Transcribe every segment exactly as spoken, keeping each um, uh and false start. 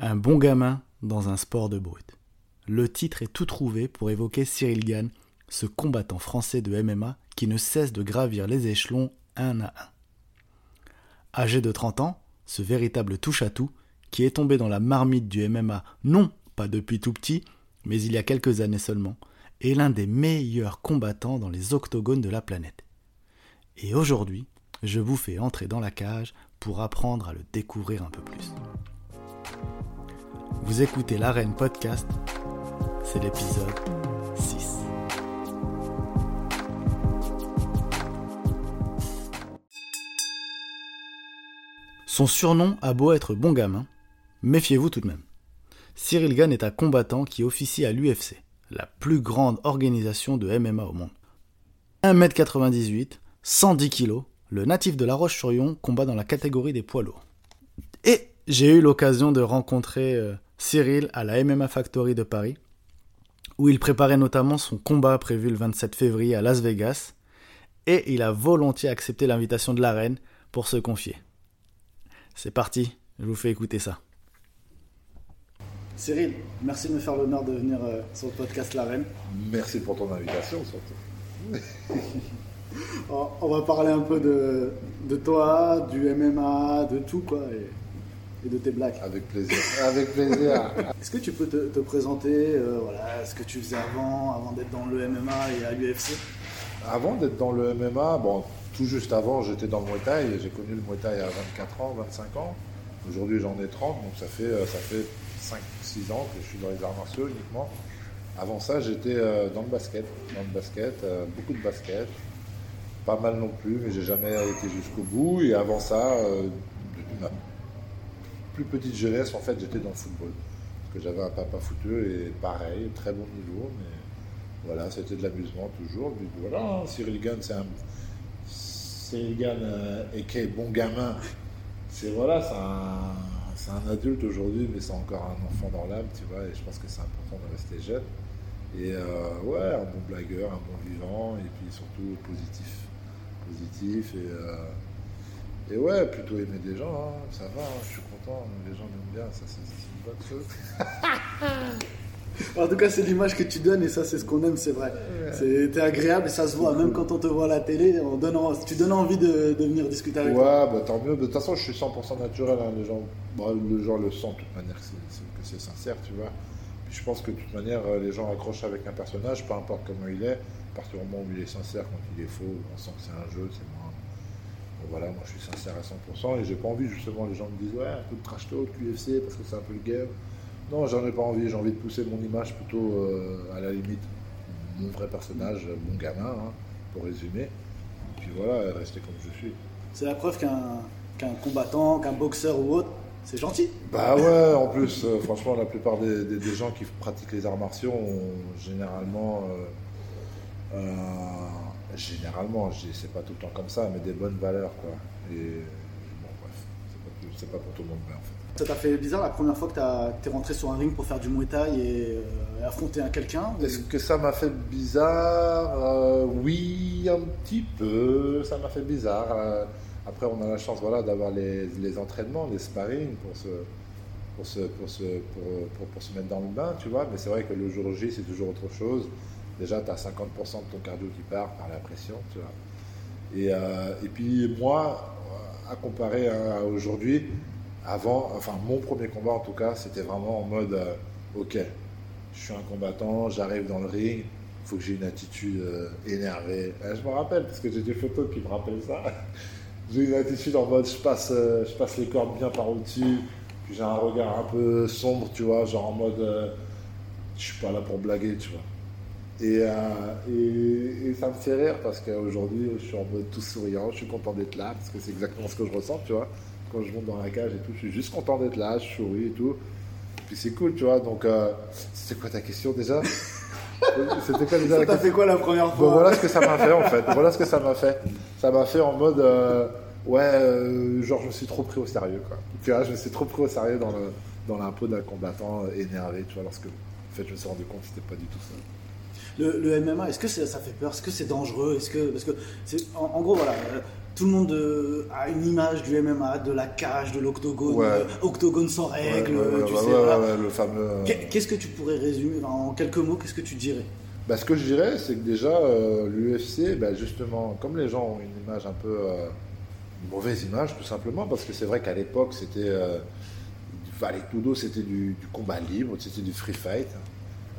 Un bon gamin dans un sport de brute. Le titre est tout trouvé pour évoquer Cyril Gane, ce combattant français de M M A qui ne cesse de gravir les échelons un à un. Âgé de trente ans, ce véritable touche-à-tout, qui est tombé dans la marmite du M M A, non pas depuis tout petit, mais il y a quelques années seulement, est l'un des meilleurs combattants dans les octogones de la planète. Et aujourd'hui, je vous fais entrer dans la cage pour apprendre à le découvrir un peu plus. Vous écoutez l'Arène Podcast, c'est l'épisode six. Son surnom a beau être bon gamin, méfiez-vous tout de même. Cyril Gane est un combattant qui officie à l'U F C, la plus grande organisation de M M A au monde. un mètre quatre-vingt-dix-huit, cent dix kilos, le natif de La Roche-sur-Yon combat dans la catégorie des poids lourds. Et j'ai eu l'occasion de rencontrer euh, Cyril à la M M A Factory de Paris, où il préparait notamment son combat prévu le vingt-sept février à Las Vegas, et il a volontiers accepté l'invitation de l'arène pour se confier. C'est parti, je vous fais écouter ça. Cyril, merci de me faire l'honneur de venir euh, sur le podcast L'Arène. Merci pour ton invitation, surtout. Alors, on va parler un peu de, de toi, du M M A, de tout, quoi, et, et de tes blagues. Avec plaisir. Avec plaisir. Est-ce que tu peux te, te présenter, euh, voilà, ce que tu faisais avant, avant d'être dans le M M A et à l'U F C ? Avant d'être dans le M M A, bon, tout juste avant, j'étais dans le Muay Thai et j'ai connu le Muay Thai à vingt-quatre ans, vingt-cinq ans. Aujourd'hui, j'en ai trente, donc ça fait, ça fait cinq six ans que je suis dans les arts martiaux uniquement. Avant ça, j'étais dans le basket, dans le basket, beaucoup de basket, pas mal non plus, mais j'ai jamais été jusqu'au bout. Et avant ça, depuis ma plus petite jeunesse, en fait, j'étais dans le football, parce que j'avais un papa footeux et pareil, très bon niveau, mais voilà, c'était de l'amusement toujours. Puis voilà, Cyril Gane, c'est un Cyril Gane, et qui est bon gamin. C'est voilà, c'est un, c'est un adulte aujourd'hui, mais c'est encore un enfant dans l'âme, tu vois, et je pense que c'est important de rester jeune. Et euh, ouais, un bon blagueur, un bon vivant, et puis surtout positif. Positif, et, euh, et ouais, plutôt aimer des gens, hein, ça va, hein, je suis content, les gens m'aiment bien, ça c'est, c'est une bonne chose. En tout cas, c'est l'image que tu donnes, et ça c'est ce qu'on aime, c'est vrai. C'est, t'es agréable et ça se voit, même quand on te voit à la télé, on donne, tu donnes envie de, de venir discuter avec ouais, toi. Ouais, bah, tant mieux. De toute façon, je suis cent pour cent naturel, hein, les gens, bah, les gens le sentent de toute manière, c'est, c'est, que c'est sincère, tu vois. Puis je pense que de toute manière, les gens accrochent avec un personnage, peu importe comment il est, à partir du moment où il est sincère, quand il est faux, on sent que c'est un jeu, c'est moins... Bon, voilà, moi je suis sincère à cent pour cent et j'ai pas envie, justement, les gens me disent « Ouais, un peu de trash talk, U F C, parce que c'est un peu le game. » Non, j'en ai pas envie, j'ai envie de pousser mon image plutôt euh, à la limite. Mon vrai personnage, mon gamin, hein, pour résumer. Et puis voilà, rester comme je suis. C'est la preuve qu'un, qu'un combattant, qu'un boxeur ou autre, c'est gentil. Bah ouais, en plus, euh, franchement, la plupart des, des, des gens qui pratiquent les arts martiaux ont généralement, euh, euh, généralement, c'est pas tout le temps comme ça, mais des bonnes valeurs, quoi. Et bon, bref, c'est pas, c'est pas pour tout le monde, mais en fait. Ça t'a fait bizarre la première fois que t'es rentré sur un ring pour faire du Muay Thai et euh, affronter un quelqu'un ou... Est-ce que ça m'a fait bizarre euh, Oui, un petit peu, ça m'a fait bizarre. Euh, après, on a la chance voilà, d'avoir les, les entraînements, les sparring pour se, pour, se, pour, se, pour, pour, pour se mettre dans le bain, tu vois. Mais c'est vrai que le jour J, c'est toujours autre chose. Déjà, t'as cinquante pour cent de ton cardio qui part par la pression, tu vois. Et, euh, et puis moi, à comparer à aujourd'hui, avant, enfin mon premier combat en tout cas, c'était vraiment en mode euh, ok, je suis un combattant, j'arrive dans le ring, il faut que j'ai une attitude euh, énervée. Et je me rappelle, parce que j'ai des photos qui me rappellent ça. J'ai une attitude en mode je passe, euh, je passe les cordes bien par au-dessus, puis j'ai un regard un peu sombre, tu vois, genre en mode euh, je suis pas là pour blaguer, tu vois. Et, euh, et, et ça me fait rire parce qu'aujourd'hui, je suis en mode tout souriant, je suis content d'être là, parce que c'est exactement ce que je ressens, tu vois. Quand je monte dans la cage et tout, je suis juste content d'être là, je souris et tout. Puis c'est cool, tu vois. Donc, euh, c'était quoi ta question déjà ? C'était quoi déjà la question ? Ça t'a fait quoi la première fois ? Bon, voilà ce que ça m'a fait en fait. Voilà ce que ça m'a fait. Ça m'a fait en mode, euh, ouais, euh, genre je me suis trop pris au sérieux, quoi. Tu vois, je me suis trop pris au sérieux dans le dans l'impôt d'un combattant énervé, tu vois. Lorsque, en fait, je me suis rendu compte que c'était pas du tout ça. Le, le M M A, est-ce que ça fait peur ? Est-ce que c'est dangereux ? Est-ce que, parce que, c'est, en, en gros, voilà. tout le monde euh, a une image du M M A, de la cage, de l'octogone, ouais. euh, octogone sans règles, ouais, ouais, ouais, tu ouais, sais, ouais, voilà. ouais, le fameux... Qu'est-ce que tu pourrais résumer en quelques mots, qu'est-ce que tu dirais? Bah, ce que je dirais, c'est que déjà, euh, l'U F C, bah, justement, comme les gens ont une image un peu... Euh, une mauvaise image, tout simplement, parce que c'est vrai qu'à l'époque, c'était... Euh, avec Tudo, c'était du, du combat libre, c'était du free fight.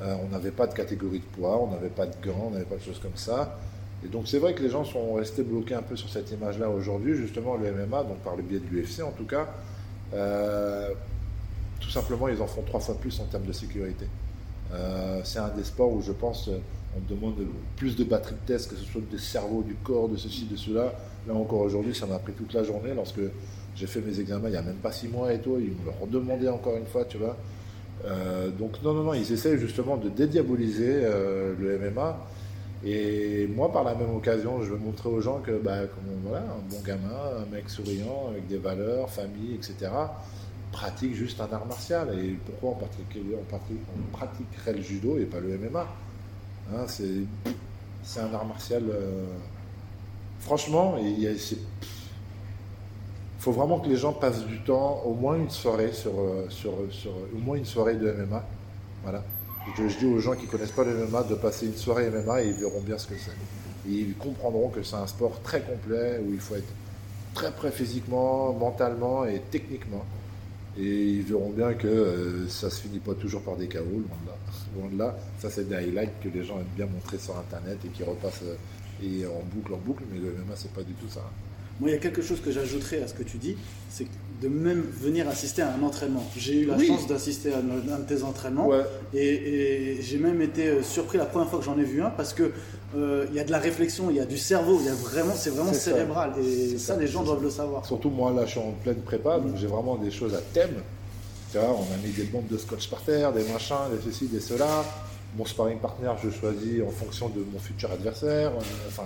Euh, on n'avait pas de catégorie de poids, on n'avait pas de gants, on n'avait pas de choses comme ça. Et donc c'est vrai que les gens sont restés bloqués un peu sur cette image-là aujourd'hui, justement le M M A, donc par le biais de l'U F C en tout cas, euh, tout simplement ils en font trois fois plus en termes de sécurité. Euh, c'est un des sports où je pense on demande plus de batterie de test, que ce soit du cerveau, du corps, de ceci, de cela. Là encore aujourd'hui, ça m'a pris toute la journée lorsque j'ai fait mes examens il n'y a même pas six mois et tout, ils me le redemandaient encore une fois, tu vois. Euh, donc non, non, non, ils essayent justement de dédiaboliser euh, le M M A. Et moi, par la même occasion, je veux montrer aux gens que, bah, comme, voilà, un bon gamin, un mec souriant, avec des valeurs, famille, et cetera, pratique juste un art martial. Et pourquoi on pratiquerait, on pratique, on pratiquerait le judo et pas le M M A, hein, c'est, c'est un art martial. Euh, franchement, il y a, c'est, faut vraiment que les gens passent du temps, au moins une soirée sur, sur, sur au moins une soirée de M M A, voilà. Je, je dis aux gens qui ne connaissent pas le M M A de passer une soirée M M A et ils verront bien ce que c'est. Et ils comprendront que c'est un sport très complet où il faut être très prêt physiquement, mentalement et techniquement. Et ils verront bien que euh, ça ne se finit pas toujours par des K O, loin de là. Loin de là. Ça, c'est des highlights que les gens aiment bien montrer sur Internet et qui repassent euh, et en boucle en boucle, mais le M M A, ce n'est pas du tout ça. Moi, il y a quelque chose que j'ajouterais à ce que tu dis, c'est de même venir assister à un entraînement. J'ai eu la oui. chance d'assister à un de tes entraînements ouais. et, et j'ai même été surpris la première fois que j'en ai vu un parce que euh, y a de la réflexion, il y a du cerveau, il y a vraiment, c'est vraiment c'est cérébral ça. Et c'est ça, ça, les gens c'est doivent ça. le savoir. Surtout moi, là, je suis en pleine prépa, donc mmh. j'ai vraiment des choses à thème. Tu vois, on a mis des bombes de scotch par terre, des machins, des ceci, des cela. Mon sparring partner, je choisis en fonction de mon futur adversaire. Enfin.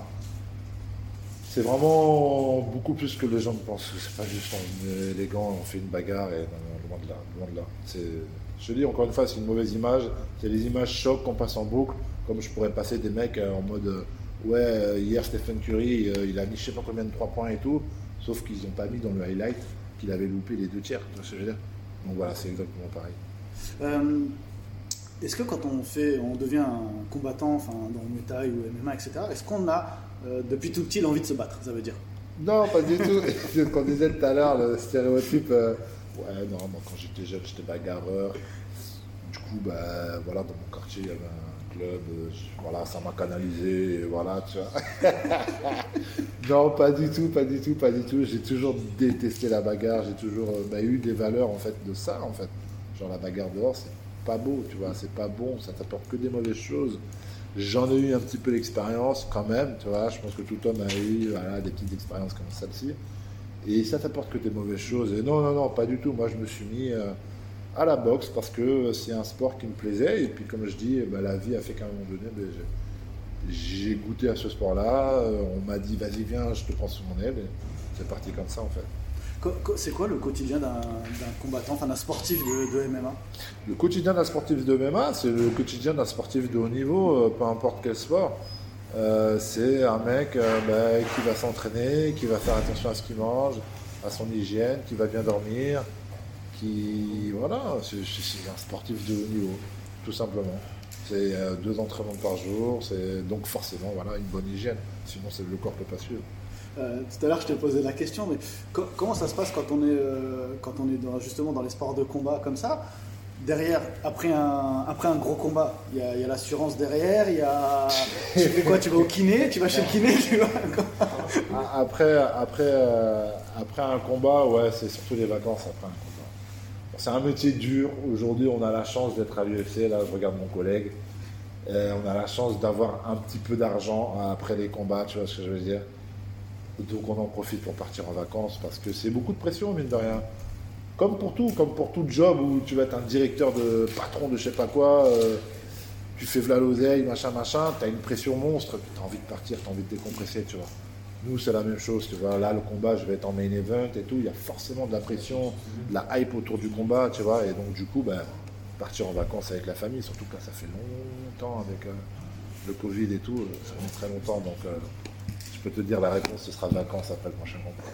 C'est vraiment beaucoup plus que les gens ne pensent. C'est pas juste on est élégant, on fait une bagarre et non, loin de là, loin de là. C'est, je dis encore une fois, c'est une mauvaise image. Il y a des images chocs qu'on passe en boucle, comme je pourrais passer des mecs en mode ouais hier Stephen Curry il a mis je sais pas combien de trois points et tout, sauf qu'ils n'ont pas mis dans le highlight qu'il avait loupé les deux tiers. Ce que je veux dire. Donc voilà, c'est exactement pareil. Euh... Est-ce que quand on fait, on devient un combattant, enfin dans Muay Thai ou M M A, et cetera, est-ce qu'on a euh, depuis tout petit l'envie de se battre, ça veut dire? Non, pas du tout. C'est qu'on disait tout à l'heure, le stéréotype. Euh, ouais, non, moi quand j'étais jeune, j'étais bagarreur. Du coup, bah voilà, dans mon quartier, il y avait un club. Euh, je, voilà, ça m'a canalisé. Et voilà, tu vois. Non, pas du tout, pas du tout, pas du tout. J'ai toujours détesté la bagarre. J'ai toujours bah, eu des valeurs en fait de ça, en fait. Genre la bagarre dehors, c'est pas beau, tu vois, c'est pas bon, ça t'apporte que des mauvaises choses. J'en ai eu un petit peu l'expérience quand même, tu vois, je pense que tout homme a eu voilà, des petites expériences comme celle-ci, et ça t'apporte que des mauvaises choses. Et non, non, non, pas du tout, moi je me suis mis euh, à la boxe parce que c'est un sport qui me plaisait, et puis comme je dis, bah, la vie a fait qu'à un moment donné, bah, j'ai, j'ai goûté à ce sport-là, euh, on m'a dit vas-y viens, je te prends sous mon aile, et c'est parti comme ça en fait. C'est quoi le quotidien d'un, d'un combattant, enfin d'un sportif de, de M M A? Le quotidien d'un sportif de M M A, c'est le quotidien d'un sportif de haut niveau, peu importe quel sport. Euh, c'est un mec euh, bah, qui va s'entraîner, qui va faire attention à ce qu'il mange, à son hygiène, qui va bien dormir, qui... Voilà, c'est, c'est un sportif de haut niveau, tout simplement. C'est euh, deux entraînements par jour, c'est donc forcément voilà, une bonne hygiène, sinon c'est, le corps ne peut pas suivre. Euh, tout à l'heure, je t'ai posé la question, mais co- comment ça se passe quand on est, euh, quand on est dans, justement dans les sports de combat comme ça? Derrière, après un, après un gros combat, il y, y a l'assurance derrière, il y a... Tu fais quoi? Tu vas au kiné? Tu vas chez le kiné? Tu vas... Après, après, euh, après un combat, ouais, c'est surtout les vacances après un combat. C'est un métier dur. Aujourd'hui, on a la chance d'être à l'U F C. Là, je regarde mon collègue. Euh, on a la chance d'avoir un petit peu d'argent après les combats, tu vois ce que je veux dire? Donc on en profite pour partir en vacances parce que c'est beaucoup de pression mine de rien. Comme pour tout, comme pour tout job où tu vas être un directeur de patron de je sais pas quoi, euh, tu fais v'là l'oseille, machin, machin, t'as une pression monstre, t'as envie de partir, t'as envie de décompresser, tu vois. Nous c'est la même chose, tu vois, là le combat je vais être en main event et tout, il y a forcément de la pression, de la hype autour du combat, tu vois, et donc du coup, ben, partir en vacances avec la famille, surtout que là ça fait longtemps avec euh, le Covid et tout, ça fait très longtemps, donc... Euh, je peux te dire la réponse, ce sera vacances après le prochain combat.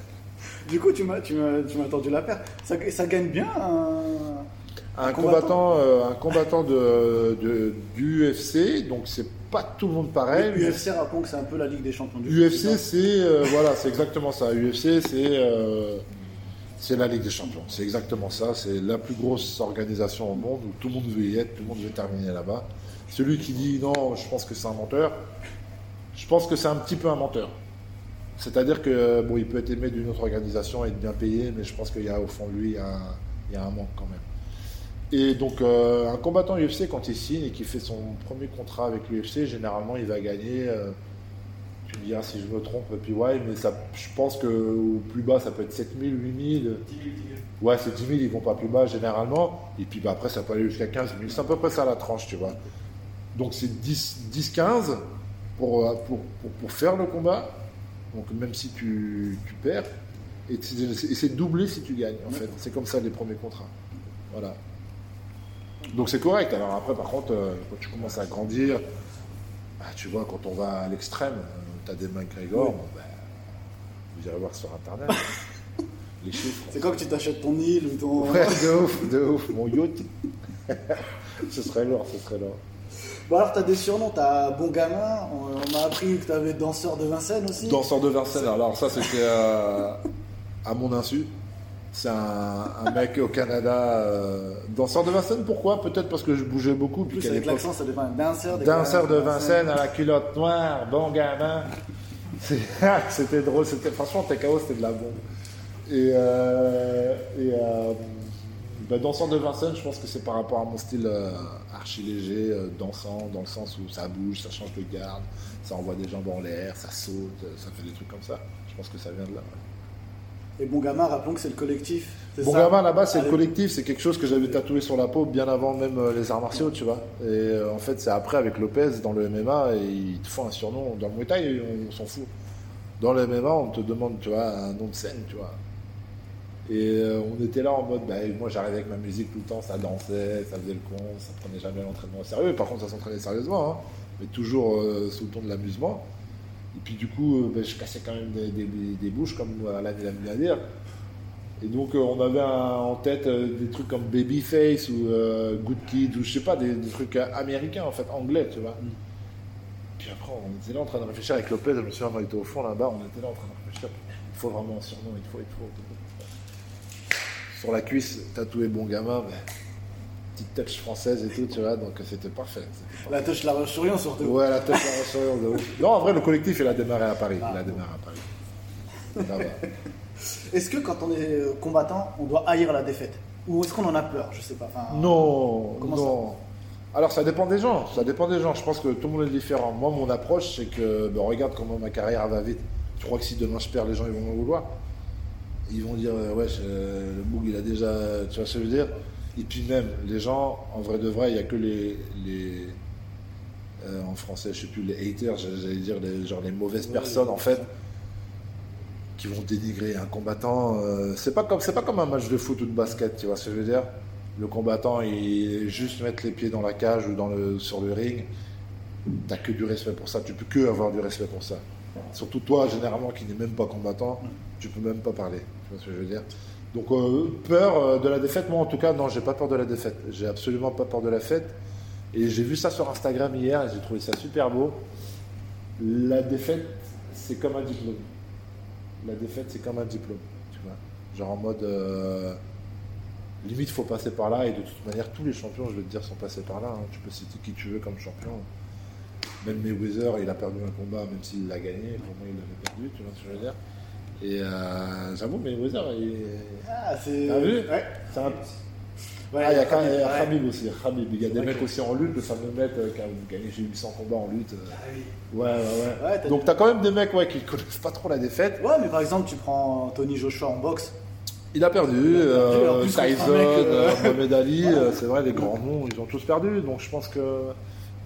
Du coup, tu m'as, tu m'as, tu m'as tendu la paire. Ça, ça gagne bien un, un, un combattant, combattant euh, un combattant de, de, du U F C, donc c'est pas tout le monde pareil. Mais U F C, rappelons que c'est un peu la Ligue des champions du U F C, président. c'est euh, voilà, c'est exactement ça. U F C, c'est euh, c'est la Ligue des champions, c'est exactement ça. C'est la plus grosse organisation au monde où tout le monde veut y être, tout le monde veut terminer là-bas. Celui qui dit non, je pense que c'est un menteur. Je pense que c'est un petit peu un menteur. C'est-à-dire que bon, il peut être aimé d'une autre organisation et être bien payé, mais je pense qu'il y a au fond de lui, il y a un, il y a un manque quand même. Et donc, euh, un combattant U F C, quand il signe et qu'il fait son premier contrat avec l'U F C, généralement, il va gagner. Euh, tu me diras si je me trompe, puis ouais, mais ça, je pense qu'au plus bas, ça peut être sept mille, huit mille. dix mille. Ouais, c'est dix mille, ils vont pas plus bas généralement. Et puis bah, après, ça peut aller jusqu'à quinze mille. C'est à peu près ça la tranche, tu vois. Donc, c'est dix, dix quinze pour, pour, pour, pour faire le combat. Donc même si tu, tu perds, et c'est doublé si tu gagnes, en fait. C'est comme ça les premiers contrats. Voilà. Donc c'est correct. Alors après, par contre, quand tu commences à grandir, bah, tu vois, quand on va à l'extrême, tu as des McGregor, oui. bah, vous irez voir sur Internet. Les chiffres. C'est quand que tu t'achètes ton île ou ton... Ouais, de ouf, de ouf, mon yacht. Ce serait lourd, ce serait lourd. Bon alors, t'as des surnoms, t'as Bon Gamin, on, on m'a appris que t'avais Danseur de Vincennes aussi. Danseur de Vincennes, alors ça c'était euh, à mon insu. C'est un, un mec au Canada. Euh, danseur de Vincennes, pourquoi ? Peut-être parce que je bougeais beaucoup. En plus, puis avec l'accent, ça devient un danseur de, danseur de Vincennes à la culotte noire, Bon Gamin. C'est, c'était drôle, c'était, franchement, T K O c'était de la bombe. Et, euh, et euh, ben, danseur de Vincennes, je pense que c'est par rapport à mon style euh, archi léger, euh, dansant, dans le sens où ça bouge, ça change de garde, ça envoie des jambes en l'air, ça saute, ça fait des trucs comme ça. Je pense que ça vient de là. Et Bon Gamin, rappelons que c'est le collectif. C'est Bon ça Gamin, là-bas, c'est Allez. le collectif, c'est quelque chose que j'avais tatoué sur la peau bien avant même euh, les arts martiaux, tu vois. Et euh, en fait, c'est après avec Lopez dans le M M A, et ils te font un surnom. Dans le Muay Thai, on, on s'en fout. Dans le M M A, on te demande, tu vois, un nom de scène, tu vois. Et on était là en mode, bah, moi j'arrivais avec ma musique tout le temps, ça dansait, ça faisait le con, ça prenait jamais l'entraînement au sérieux. Par contre, ça s'entraînait sérieusement, hein, mais toujours euh, sous le ton de l'amusement. Et puis du coup, euh, bah, je cassais quand même des, des, des bouches, comme Alan il aime bien dire. Et donc, euh, on avait un, en tête euh, des trucs comme Babyface ou euh, Good Kid, ou je sais pas, des, des trucs américains en fait, anglais, tu vois. Mm. Puis après, on était là en train de réfléchir avec Lopez, je me souviens, on était au fond là-bas, on était là en train de réfléchir. Il faut vraiment un surnom, il faut, il faut. Il faut. Sur la cuisse, tatoué Bon Gamin, mais petite touche française et tout, tu vois, donc c'était parfait. C'était parfait. La touche La Roche-sur-Yon surtout. Ouais, la touche La Roche-sur-Yon de ouf. Non, en vrai, le collectif, il a démarré à Paris. Ah, il a démarré à Paris. Là-bas. Est-ce que quand on est combattant, on doit haïr la défaite ? Ou est-ce qu'on en a peur ? Je sais pas. Enfin, non, non. Ça Alors, ça dépend des gens. Ça dépend des gens. Je pense que tout le monde est différent. Moi, mon approche, c'est que, ben, regarde comment ma carrière va vite. Tu crois que si demain je perds, les gens, ils vont m'en vouloir ? Ils vont dire, euh, ouais, euh, le Boug, il a déjà. Tu vois ce que je veux dire ? Et puis, même, les gens, en vrai de vrai, il n'y a que les. les euh, en français, je ne sais plus, les haters, j'allais dire, les, genre les mauvaises oui, personnes, oui. en fait, qui vont dénigrer un combattant. Euh, c'est pas comme, c'est pas comme un match de foot ou de basket, tu vois ce que je veux dire ? Le combattant, il juste mettre les pieds dans la cage ou dans le, sur le ring, tu n'as que du respect pour ça, tu ne peux que avoir du respect pour ça. Surtout toi, généralement, qui n'es même pas combattant, tu peux même pas parler. Tu vois ce que je veux dire ? Donc, euh, peur de la défaite, moi en tout cas, non, j'ai pas peur de la défaite. J'ai absolument pas peur de la fête. Et j'ai vu ça sur Instagram hier et j'ai trouvé ça super beau. La défaite, c'est comme un diplôme. La défaite, c'est comme un diplôme. Tu vois ? Genre en mode, euh, limite, faut passer par là. Et de toute manière, tous les champions, je vais te dire, sont passés par là. Hein. Tu peux citer qui tu veux comme champion. Même Mayweather, il a perdu un combat, même s'il l'a gagné, pour moi il l'avait perdu, tu vois ce que je veux dire. Et euh, j'avoue, Mayweather, il... Ah, c'est... T'as vu ? Ouais. C'est un... ouais, ah, il y a Khabib ouais. aussi, Khabib. Il y a c'est des mecs que... aussi en lutte, le fameux mec qui a gagné huit cents combats en lutte. Ah, oui. Ouais, ouais, ouais. ouais t'as... Donc t'as quand même des mecs ouais, qui connaissent pas trop la défaite. Ouais, mais par exemple, tu prends Tony Joshua en boxe. Il a perdu, il a perdu euh, plus, Tyson, euh, Mohamed Ali, ouais. c'est vrai, les grands noms, ils ont tous perdu, donc je pense que...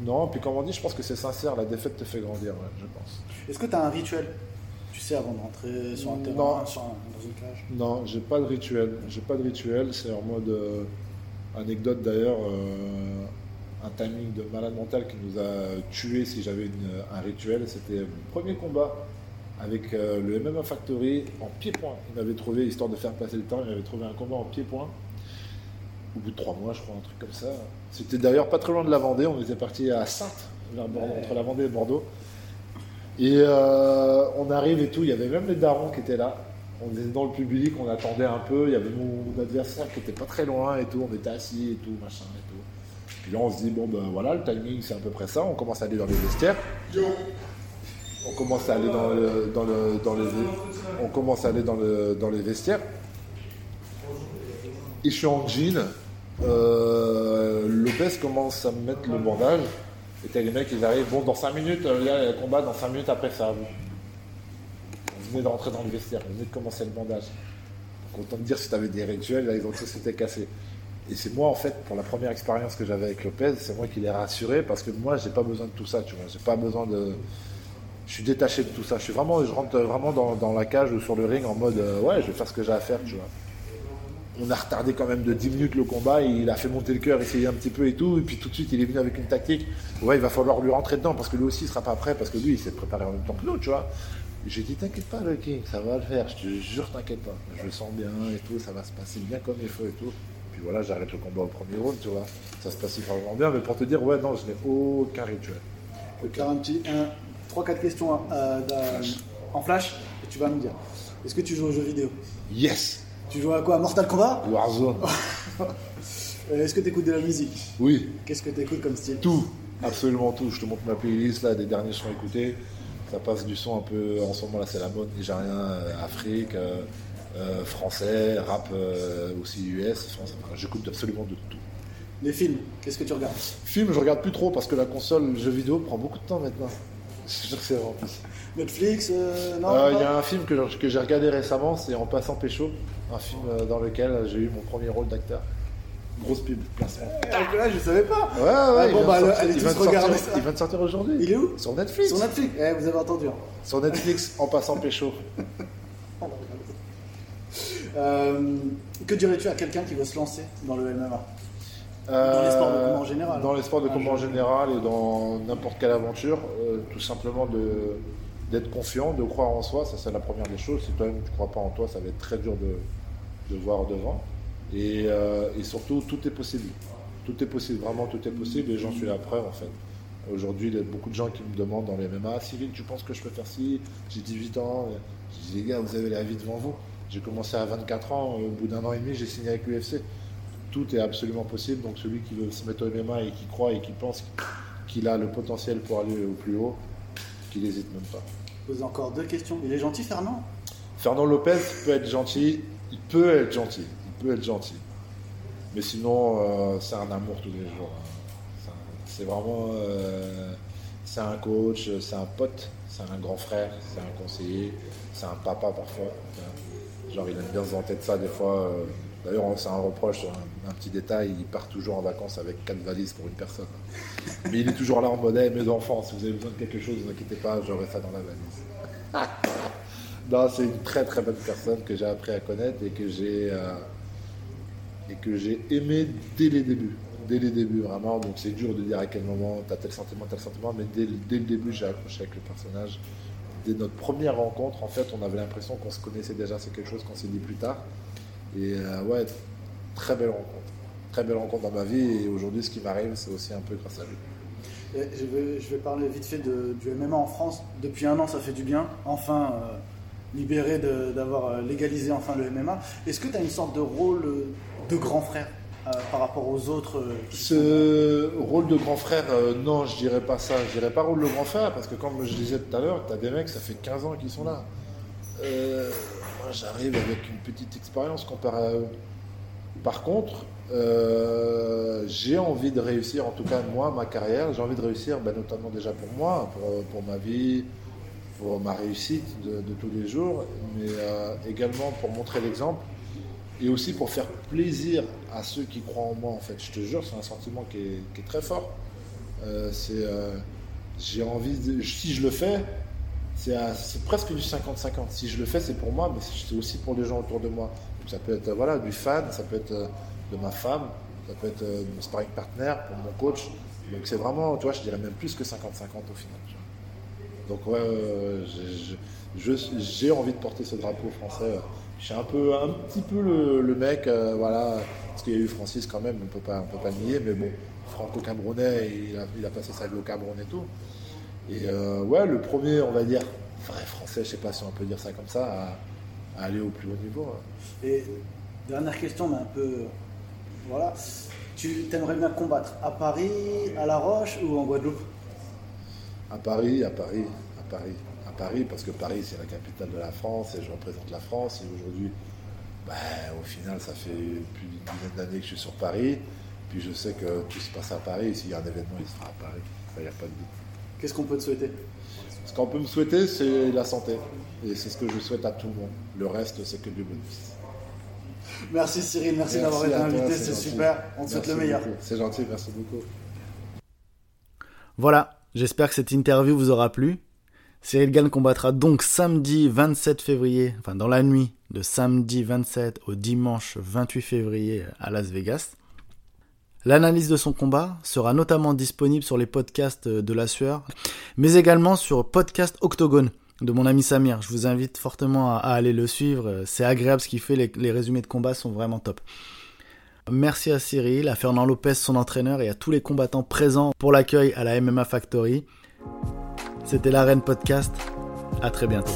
Non, puis comme on dit, je pense que c'est sincère, la défaite te fait grandir, ouais, je pense. Est-ce que tu as un rituel, tu sais, avant de rentrer sur un terrain, non. Sur un, dans une cage ? Non, j'ai pas de rituel, j'ai pas de rituel, c'est en mode, euh, anecdote d'ailleurs, euh, un timing de malade mental qui nous a tués si j'avais une, un rituel, c'était mon premier combat avec euh, le M M A Factory en pied-point. Il m'avait trouvé, histoire de faire passer le temps, il m'avait trouvé un combat en pied-point. Au bout de trois mois, je crois, un truc comme ça. C'était d'ailleurs pas très loin de la Vendée, on était parti à Saintes, vers Bordeaux, ouais. entre la Vendée et Bordeaux. Et euh, on arrive et tout, il y avait même les darons qui étaient là. On était dans le public, on attendait un peu, il y avait mon adversaire qui était pas très loin et tout, on était assis et tout, machin et tout. Puis là on se dit, bon ben voilà, le timing c'est à peu près ça, on commence à aller dans les vestiaires. On commence à aller dans le, dans le, dans les, on commence à aller dans le, dans les vestiaires. Et je suis en jean, euh, Lopez commence à me mettre le bandage. Et t'as les mecs, ils arrivent, bon dans cinq minutes, il y a le combat, dans cinq minutes après ça. On venait de rentrer dans le vestiaire, on venait de commencer le bandage. Donc autant te dire, si t'avais des rituels, là ils ont tous été cassés. Et c'est moi en fait, pour la première expérience que j'avais avec Lopez, c'est moi qui l'ai rassuré, parce que moi j'ai pas besoin de tout ça, tu vois, j'ai pas besoin de... Je suis détaché de tout ça, je suis vraiment, je rentre vraiment dans, dans la cage ou sur le ring en mode, euh, ouais je vais faire ce que j'ai à faire, tu vois. On a retardé quand même de dix minutes le combat, il a fait monter le cœur, essayé un petit peu et tout, et puis tout de suite il est venu avec une tactique, ouais il va falloir lui rentrer dedans parce que lui aussi il sera pas prêt, parce que lui il s'est préparé en même temps que nous, tu vois. J'ai dit t'inquiète pas le King, ça va le faire, je te jure t'inquiète pas, je le sens bien et tout, ça va se passer bien comme il faut et tout. Puis voilà, j'arrête le combat au premier round, tu vois, ça se passe vraiment bien, mais pour te dire, ouais non, je n'ai aucun rituel. On peut faire un petit, un, trois quatre questions euh, flash. en flash, et tu vas nous dire, est-ce que tu joues aux jeux vidéo? Yes. Tu joues à quoi? Mortal Kombat? Warzone. Est-ce que tu écoutes de la musique? Oui. Qu'est-ce que tu écoutes comme style? Tout, absolument tout. Je te montre ma playlist là, des derniers sons écoutés. Ça passe du son un peu, en ce moment là c'est la mode, nigérien, euh, Afrique, euh, euh, français, rap euh, aussi U S. Enfin, j'écoute absolument de tout. Les films, qu'est-ce que tu regardes? Films, je regarde plus trop parce que la console jeux vidéo prend beaucoup de temps maintenant. Je jure que c'est vrai. Netflix, euh, non? Il euh, y a un film que, que j'ai regardé récemment, c'est En Passant Pécho, un film dans lequel j'ai eu mon premier rôle d'acteur. Grosse pub, placement. Euh, là, je savais pas. Ouais, ouais. Bon, bah, sortir, allez, il vient de sortir, il vient de sortir aujourd'hui. Il est où? Sur Netflix. Sur Netflix. Eh, vous avez entendu. Hein. Sur Netflix, En Passant Pécho. euh, que dirais-tu à quelqu'un qui veut se lancer dans le M M A? Dans les sports de combat en général. Dans les sports de combat en général et dans n'importe quelle aventure, euh, tout simplement de, d'être confiant, de croire en soi, ça c'est la première des choses. Si toi-même tu ne crois pas en toi, ça va être très dur de, de voir devant. Et, euh, et surtout, tout est possible. Tout est possible, vraiment tout est possible et j'en suis la preuve en fait. Aujourd'hui, il y a beaucoup de gens qui me demandent dans les M M A, Cyril, tu penses que je peux faire ci? J'ai dix-huit ans. Je dis, les gars, vous avez la vie devant vous. J'ai commencé à vingt-quatre ans, au bout d'un an et demi, j'ai signé avec l'U F C. Tout est absolument possible, donc celui qui veut se mettre au M M A et qui croit et qui pense qu'il a le potentiel pour aller au plus haut, qu'il n'hésite même pas. Je pose encore deux questions. Il est gentil, Fernand? Fernand Lopez peut être gentil, il peut être gentil, il peut être gentil. Mais sinon, euh, c'est un amour tous les jours. C'est, un, c'est vraiment, euh, c'est un coach, c'est un pote, c'est un grand frère, c'est un conseiller, c'est un papa parfois. Genre il aime bien se vanter de ça des fois. Euh, D'ailleurs, c'est un reproche, un, un petit détail, il part toujours en vacances avec quatre valises pour une personne. Mais il est toujours là en mode, mes enfants, si vous avez besoin de quelque chose, ne vous inquiétez pas, j'aurai ça dans la valise. Non, c'est une très très bonne personne que j'ai appris à connaître et que j'ai euh, et que j'ai aimé dès les débuts. Dès les débuts, vraiment. Donc c'est dur de dire à quel moment t'as tel sentiment, tel sentiment, mais dès, dès le début, j'ai accroché avec le personnage. Dès notre première rencontre, en fait, on avait l'impression qu'on se connaissait déjà, c'est quelque chose qu'on s'est dit plus tard. Et euh, ouais, très belle rencontre. Très belle rencontre dans ma vie. Et aujourd'hui, ce qui m'arrive, c'est aussi un peu grâce à lui. Je vais, je vais parler vite fait de, du M M A en France. Depuis un an, ça fait du bien. Enfin, euh, libéré de, d'avoir légalisé enfin le M M A. Est-ce que tu as une sorte de rôle de grand frère euh, par rapport aux autres euh, Ce sont... rôle de grand frère, euh, non, je dirais pas ça. Je dirais pas rôle de grand frère parce que, comme je disais tout à l'heure, tu as des mecs, ça fait quinze ans qu'ils sont là. Euh, moi j'arrive avec une petite expérience comparée à eux. Par contre, euh, j'ai envie de réussir, en tout cas moi, ma carrière, j'ai envie de réussir ben, notamment déjà pour moi, pour, pour ma vie, pour ma réussite de, de tous les jours, mais euh, également pour montrer l'exemple et aussi pour faire plaisir à ceux qui croient en moi en fait. Je te jure, c'est un sentiment qui est, qui est très fort. Euh, c'est, euh, j'ai envie de, si je le fais, C'est, à, c'est presque du cinquante cinquante. Si je le fais, c'est pour moi, mais c'est aussi pour les gens autour de moi. Donc, ça peut être voilà, du fan, ça peut être euh, de ma femme, ça peut être euh, de mon sparring partner, pour mon coach. Donc c'est vraiment, tu vois, je dirais même plus que cinquante cinquante au final. Tu vois. Donc ouais, euh, je, je, je, j'ai envie de porter ce drapeau français. Je suis un peu, un petit peu le, le mec, euh, voilà, parce qu'il y a eu Francis quand même, on peut pas, on peut pas le nier, mais bon, franco-camerounais, il a, il a passé sa vie au Cameroun et tout. Et euh, ouais, le premier, on va dire, vrai français, je sais pas si on peut dire ça comme ça, à, à aller au plus haut niveau. Hein. Et dernière question, mais un peu, voilà, tu aimerais bien combattre à Paris, à La Roche ou en Guadeloupe ? À Paris, à Paris, à Paris. Paris, parce que Paris, c'est la capitale de la France et je représente la France. Et aujourd'hui, ben, au final, ça fait plus d'une dizaine d'années que je suis sur Paris. Puis je sais que tout se passe à Paris. Et s'il y a un événement, il sera à Paris. Ça, y a pas de doute. Qu'est-ce qu'on peut te souhaiter ? Ce qu'on peut me souhaiter, c'est la santé. Et c'est ce que je souhaite à tout le monde. Le reste, c'est que du bonus. Merci Cyril, merci, merci d'avoir été invité. Toi, c'est c'est super. On te souhaite le meilleur. Beaucoup. C'est gentil, merci beaucoup. Voilà, j'espère que cette interview vous aura plu. Cyril Gane combattra donc samedi vingt-sept février, enfin dans la nuit de samedi vingt-sept au dimanche vingt-huit février à Las Vegas. L'analyse de son combat sera notamment disponible sur les podcasts de La Sueur, mais également sur Podcast Octogone de mon ami Samir. Je vous invite fortement à aller le suivre, c'est agréable ce qu'il fait, les, les résumés de combat sont vraiment top. Merci à Cyril, à Fernand Lopez, son entraîneur, et à tous les combattants présents pour l'accueil à la M M A Factory. C'était l'Arène Podcast. À très bientôt.